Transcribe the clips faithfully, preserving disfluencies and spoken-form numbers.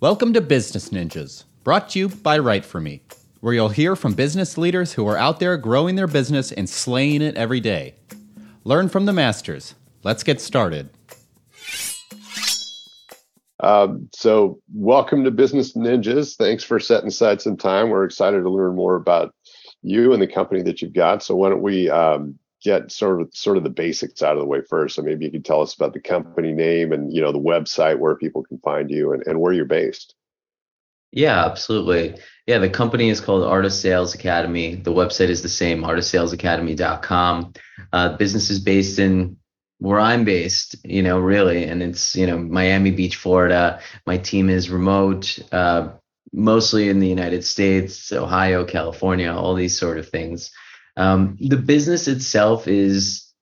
Welcome to Business Ninjas, brought to you by WriteForMe, where you'll hear from business leaders who are out there growing their business and slaying it every day. Learn from the masters. Let's get started. Um, so welcome to Business Ninjas. Thanks for setting aside some time. We're excited to learn more about you and the company that you've got. So why don't we um, get sort of sort of the basics out of the way first. So maybe you could tell us about the company name and, you know, the website where people can find you and, and where you're based. Yeah, absolutely. Yeah, the company is called Art of Sales Academy. The website is the same, art of sales academy dot com. Uh, business is based in where I'm based, you know, really. And it's, you know, Miami Beach, Florida. My team is remote, uh, mostly in the United States, Ohio, California, all these sort of things. Um, the business itself is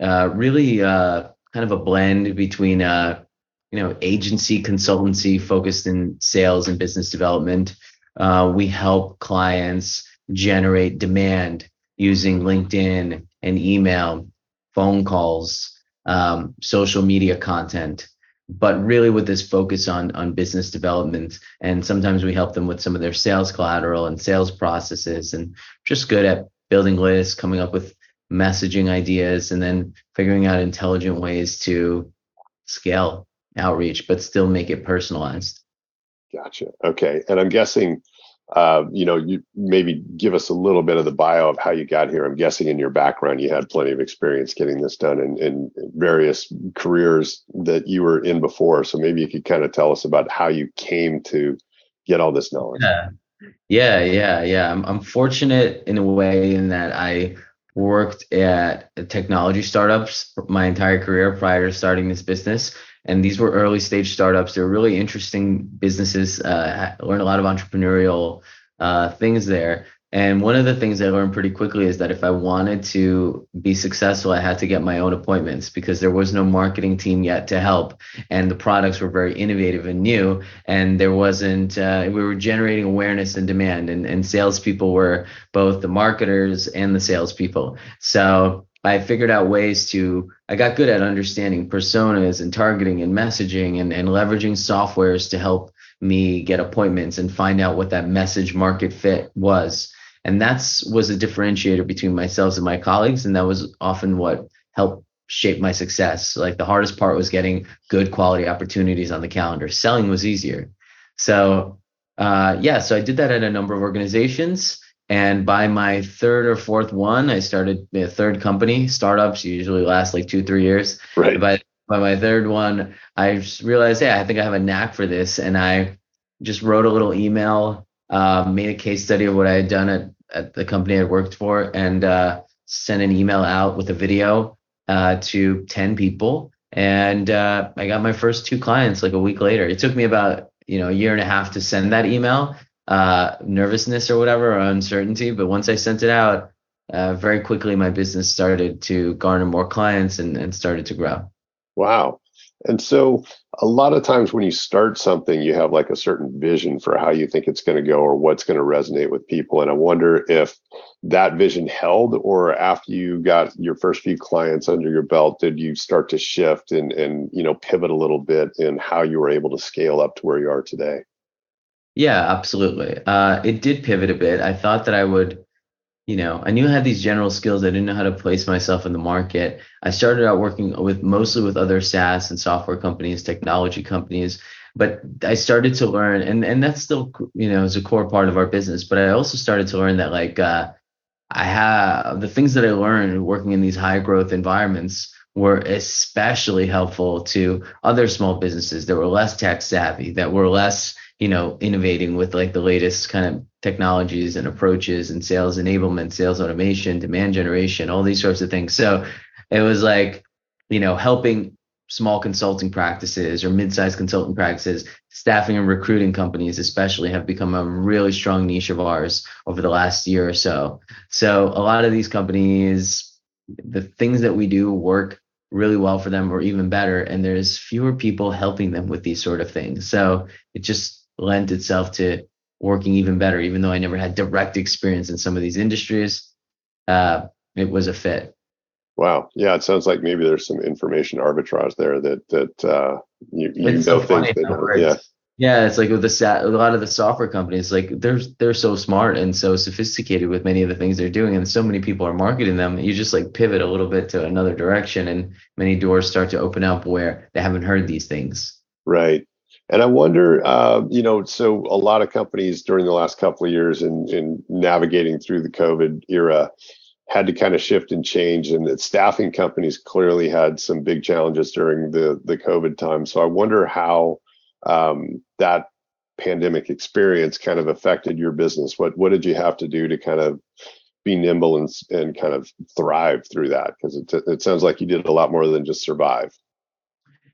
uh, really uh, kind of a blend between, uh, you know, agency consultancy focused in sales and business development. Uh, we help clients generate demand using LinkedIn and email, phone calls, um, social media content, but really with this focus on, on business development. And sometimes we help them with some of their sales collateral and sales processes, and just good at building lists, coming up with messaging ideas, and then figuring out intelligent ways to scale outreach, but still make it personalized. Gotcha. Okay. And I'm guessing, uh, you know, you maybe give us a little bit of the bio of how you got here. I'm guessing in your background, you had plenty of experience getting this done in, in various careers that you were in before. So maybe you could kind of tell us about how you came to get all this knowledge. Yeah, yeah, yeah. yeah. I'm, I'm fortunate in a way in that I worked at technology startups my entire career prior to starting this business. And these were early stage startups. They're really interesting businesses. Uh, I learned a lot of entrepreneurial uh, things there. And one of the things I learned pretty quickly is that if I wanted to be successful, I had to get my own appointments because there was no marketing team yet to help. And the products were very innovative and new. And there wasn't, uh, we were generating awareness and demand. And, and salespeople were both the marketers and the salespeople. So I figured out ways to, I got good at understanding personas and targeting and messaging and, and leveraging softwares to help me get appointments and find out what that message market fit was. And that's was a differentiator between myself and my colleagues. And that was often what helped shape my success. Like the hardest part was getting good quality opportunities on the calendar. Selling was easier. So uh, yeah, so I did that at a number of organizations. And by my third or fourth one, I started a third company. Startups usually last like two, three years. Right. By, by my third one, I realized, yeah, hey, I think I have a knack for this. And I just wrote a little email, uh, made a case study of what I had done at, at the company I worked for, and uh, sent an email out with a video uh, to ten people. And uh, I got my first two clients like a week later. It took me about, you know, a year and a half to send that email. Uh, nervousness or whatever, or uncertainty. But once I sent it out, uh, very quickly, my business started to garner more clients and, and started to grow. Wow. And so a lot of times when you start something, you have like a certain vision for how you think it's going to go or what's going to resonate with people. And I wonder if that vision held, or after you got your first few clients under your belt, did you start to shift and, and, you know, pivot a little bit in how you were able to scale up to where you are today? Yeah, absolutely. Uh, it did pivot a bit. I thought that I would, you know, I knew I had these general skills. I didn't know how to place myself in the market. I started out working with mostly with other SaaS and software companies, technology companies, but I started to learn, and, and that's still, you know, is a core part of our business. But I also started to learn that like uh, I have the things that I learned working in these high growth environments were especially helpful to other small businesses that were less tech savvy, that were less, you know, innovating with like the latest kind of technologies and approaches and sales enablement, sales automation, demand generation, all these sorts of things. So it was like, you know, helping small consulting practices or mid-sized consulting practices, staffing and recruiting companies especially have become a really strong niche of ours over the last year or so. So a lot of these companies, the things that we do work really well for them or even better. And there's fewer people helping them with these sort of things. So it just lent itself to working even better, even though I never had direct experience in some of these industries. Uh, it was a fit. Wow. Yeah. It sounds like maybe there's some information arbitrage there that, that, uh, you, you know, so things that, yeah. Yeah, it's like with the sat- a lot of the software companies, like they're they're so smart and so sophisticated with many of the things they're doing, and so many people are marketing them. You just like pivot a little bit to another direction, and many doors start to open up where they haven't heard these things. Right, and I wonder, uh, you know, so a lot of companies during the last couple of years in in navigating through the COVID era had to kind of shift and change, and that staffing companies clearly had some big challenges during the the COVID time. So I wonder how. Um, that pandemic experience kind of affected your business. What what did you have to do to kind of be nimble and and kind of thrive through that? Because it it sounds like you did a lot more than just survive.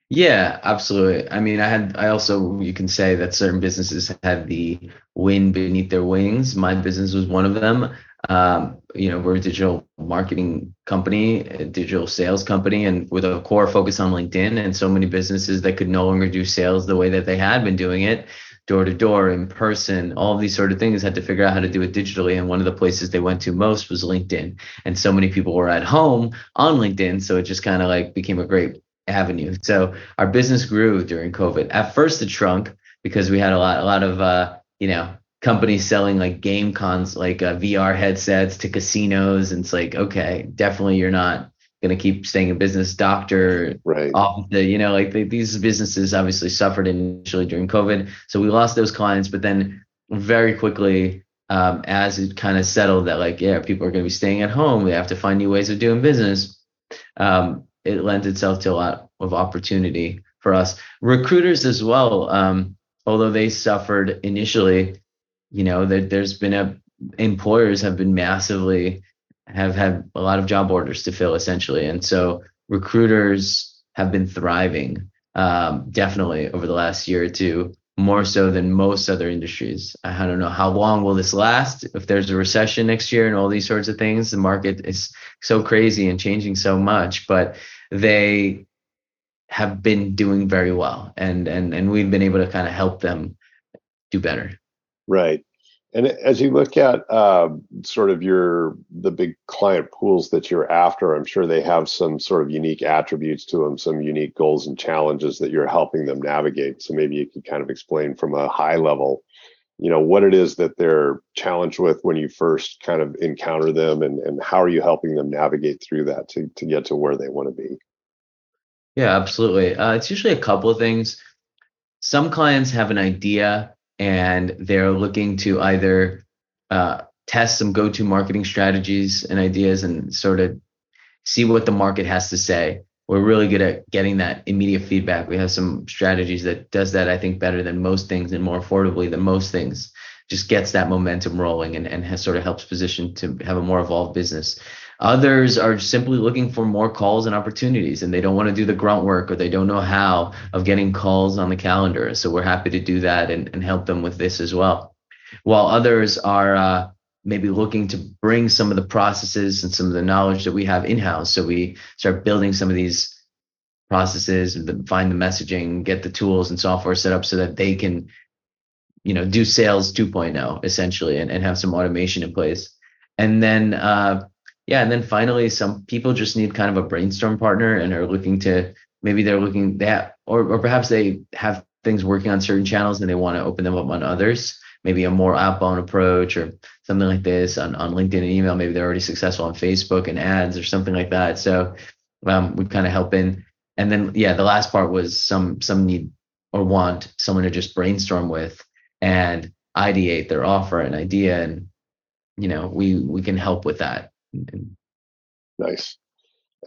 Yeah, absolutely. I mean, I had I also you can say that certain businesses had the wind beneath their wings. My business was one of them. Um, you know, we're a digital marketing company, a digital sales company, and with a core focus on LinkedIn, and so many businesses that could no longer do sales the way that they had been doing it, door to door, in person, all of these sort of things, had to figure out how to do it digitally. And one of the places they went to most was LinkedIn. And so many people were at home on LinkedIn. So it just kind of like became a great avenue. So our business grew during COVID. At first, it shrunk because we had a lot, a lot of, uh, you know, companies selling like game cons, like uh, V R headsets to casinos. And it's like, okay, definitely you're not going to keep staying in business. Doctor, right. Off the, you know, like the, these businesses obviously suffered initially during COVID. So we lost those clients, but then very quickly, um, as it kind of settled that like, yeah, people are going to be staying at home. They have to find new ways of doing business. Um, it lends itself to a lot of opportunity for us. Recruiters as well, um, although they suffered initially, you know, there, there's been a employers have been massively have had a lot of job orders to fill essentially. And so recruiters have been thriving um, definitely over the last year or two, more so than most other industries. I don't know how long will this last if there's a recession next year and all these sorts of things. The market is so crazy and changing so much, but they have been doing very well. And, and, and we've been able to kind of help them do better. Right. And as you look at uh, sort of your the big client pools that you're after, I'm sure they have some sort of unique attributes to them, some unique goals and challenges that you're helping them navigate. So maybe you could kind of explain from a high level, you know, what it is that they're challenged with when you first kind of encounter them, and, and how are you helping them navigate through that to, to get to where they want to be? Yeah, absolutely. Uh, it's usually a couple of things. Some clients have an idea, and they're looking to either uh, test some go-to marketing strategies and ideas and sort of see what the market has to say. We're really good at getting that immediate feedback. We have some strategies that does that, I think, better than most things and more affordably than most things. Just gets that momentum rolling and, and has sort of helps position to have a more evolved business. Others are simply looking for more calls and opportunities, and they don't want to do the grunt work, or they don't know how of getting calls on the calendar. So we're happy to do that and, and help them with this as well. While others are uh, maybe looking to bring some of the processes and some of the knowledge that we have in-house. So we start building some of these processes and find the messaging, get the tools and software set up so that they can, you know, do sales two point oh essentially and, and have some automation in place. And then, uh, Yeah. And then finally, some people just need kind of a brainstorm partner and are looking to maybe they're looking that or, or perhaps they have things working on certain channels and they want to open them up on others, maybe a more outbound approach or something like this on, on LinkedIn and email. Maybe they're already successful on Facebook and ads or something like that. So um, we kind of help in. And then, yeah, the last part was some some need or want someone to just brainstorm with and ideate their offer and idea. And, you know, we we can help with that. Nice.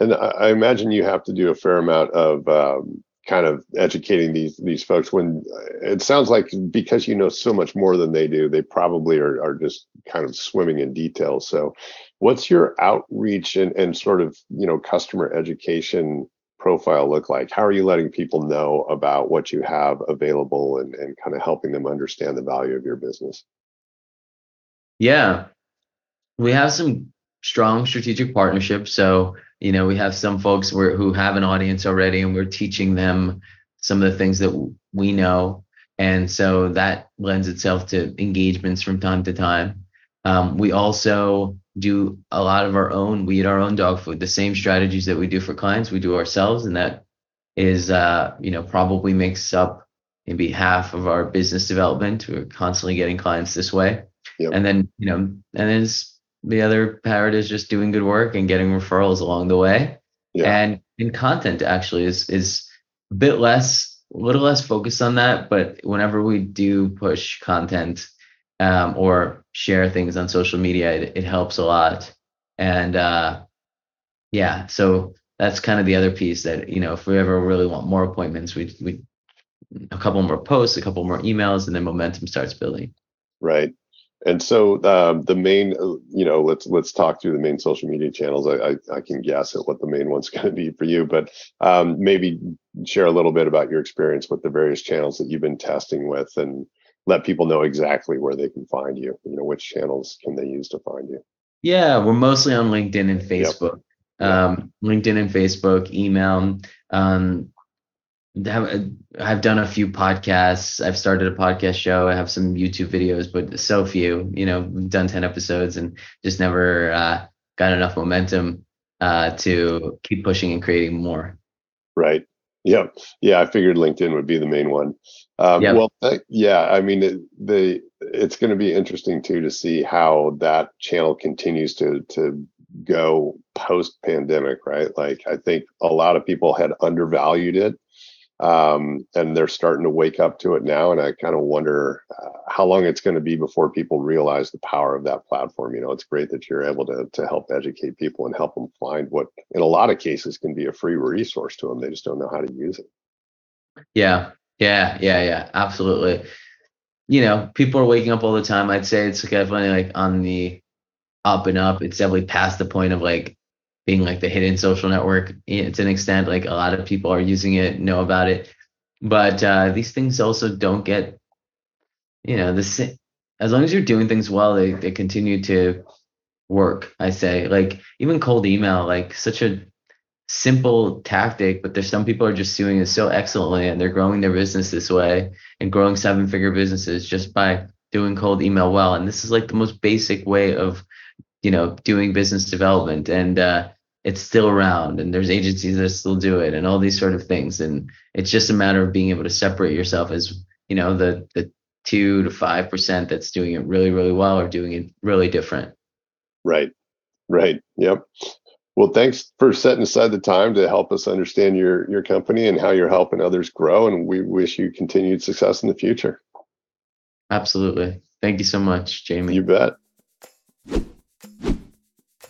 And I, I imagine you have to do a fair amount of um, kind of educating these these folks when it sounds like because you know so much more than they do, they probably are, are just kind of swimming in details. So what's your outreach and, and sort of, you know, customer education profile look like? How are you letting people know about what you have available and, and kind of helping them understand the value of your business? Yeah, we have some strong strategic partnership. So, you know, we have some folks where, who have an audience already, and we're teaching them some of the things that w- we know. And so that lends itself to engagements from time to time. Um, we also do a lot of our own, we eat our own dog food, the same strategies that we do for clients, we do ourselves. And that is, uh, you know, probably makes up in behalf of our business development. We're constantly getting clients this way. Yep. And then, you know, and then the other part is just doing good work and getting referrals along the way. Yep. And in content actually is, is a bit less, a little less focused on that. But whenever we do push content um, or share things on social media, it, it helps a lot. And uh, yeah, so that's kind of the other piece that, you know, if we ever really want more appointments, we, we, a couple more posts, a couple more emails, and then momentum starts building. Right. And so um, the main, you know, let's let's talk through the main social media channels. I I, I can guess at what the main one's going to be for you, but um, maybe share a little bit about your experience with the various channels that you've been testing with, and let people know exactly where they can find you. You know, which channels can they use to find you? Yeah, we're mostly on LinkedIn and Facebook. Yep. Um, LinkedIn and Facebook, email. Um, I've done a few podcasts. I've started a podcast show. I have some YouTube videos, but so few. You know, we've done ten episodes and just never uh, got enough momentum uh, to keep pushing and creating more. Right. Yep. Yeah, I figured LinkedIn would be the main one. Um, yep. Well, uh, yeah, I mean, it, the it's going to be interesting too to see how that channel continues to to. go post-pandemic, right? Like, I think a lot of people had undervalued it, um, and they're starting to wake up to it now. And I kind of wonder uh, how long it's going to be before people realize the power of that platform. You know, it's great that you're able to to help educate people and help them find what, in a lot of cases, can be a free resource to them. They just don't know how to use it. Yeah, yeah, yeah, yeah, absolutely. You know, people are waking up all the time. I'd say it's definitely like on the up and up. It's definitely past the point of like being like the hidden social network to an extent. Like, a lot of people are using it, know about it, but uh, these things also don't get, you know, the as long as you're doing things well, they, they continue to work. I say, like, even cold email, like such a simple tactic, but there's some people are just doing it so excellently and they're growing their business this way and growing seven figure businesses just by doing cold email well. And this is like the most basic way of, you know, doing business development, and uh, it's still around, and there's agencies that still do it and all these sort of things. And it's just a matter of being able to separate yourself as, you know, the, the two to five percent that's doing it really, really well or doing it really different. Right. Right. Yep. Well, thanks for setting aside the time to help us understand your, your company and how you're helping others grow. And we wish you continued success in the future. Absolutely. Thank you so much, Jamie. You bet.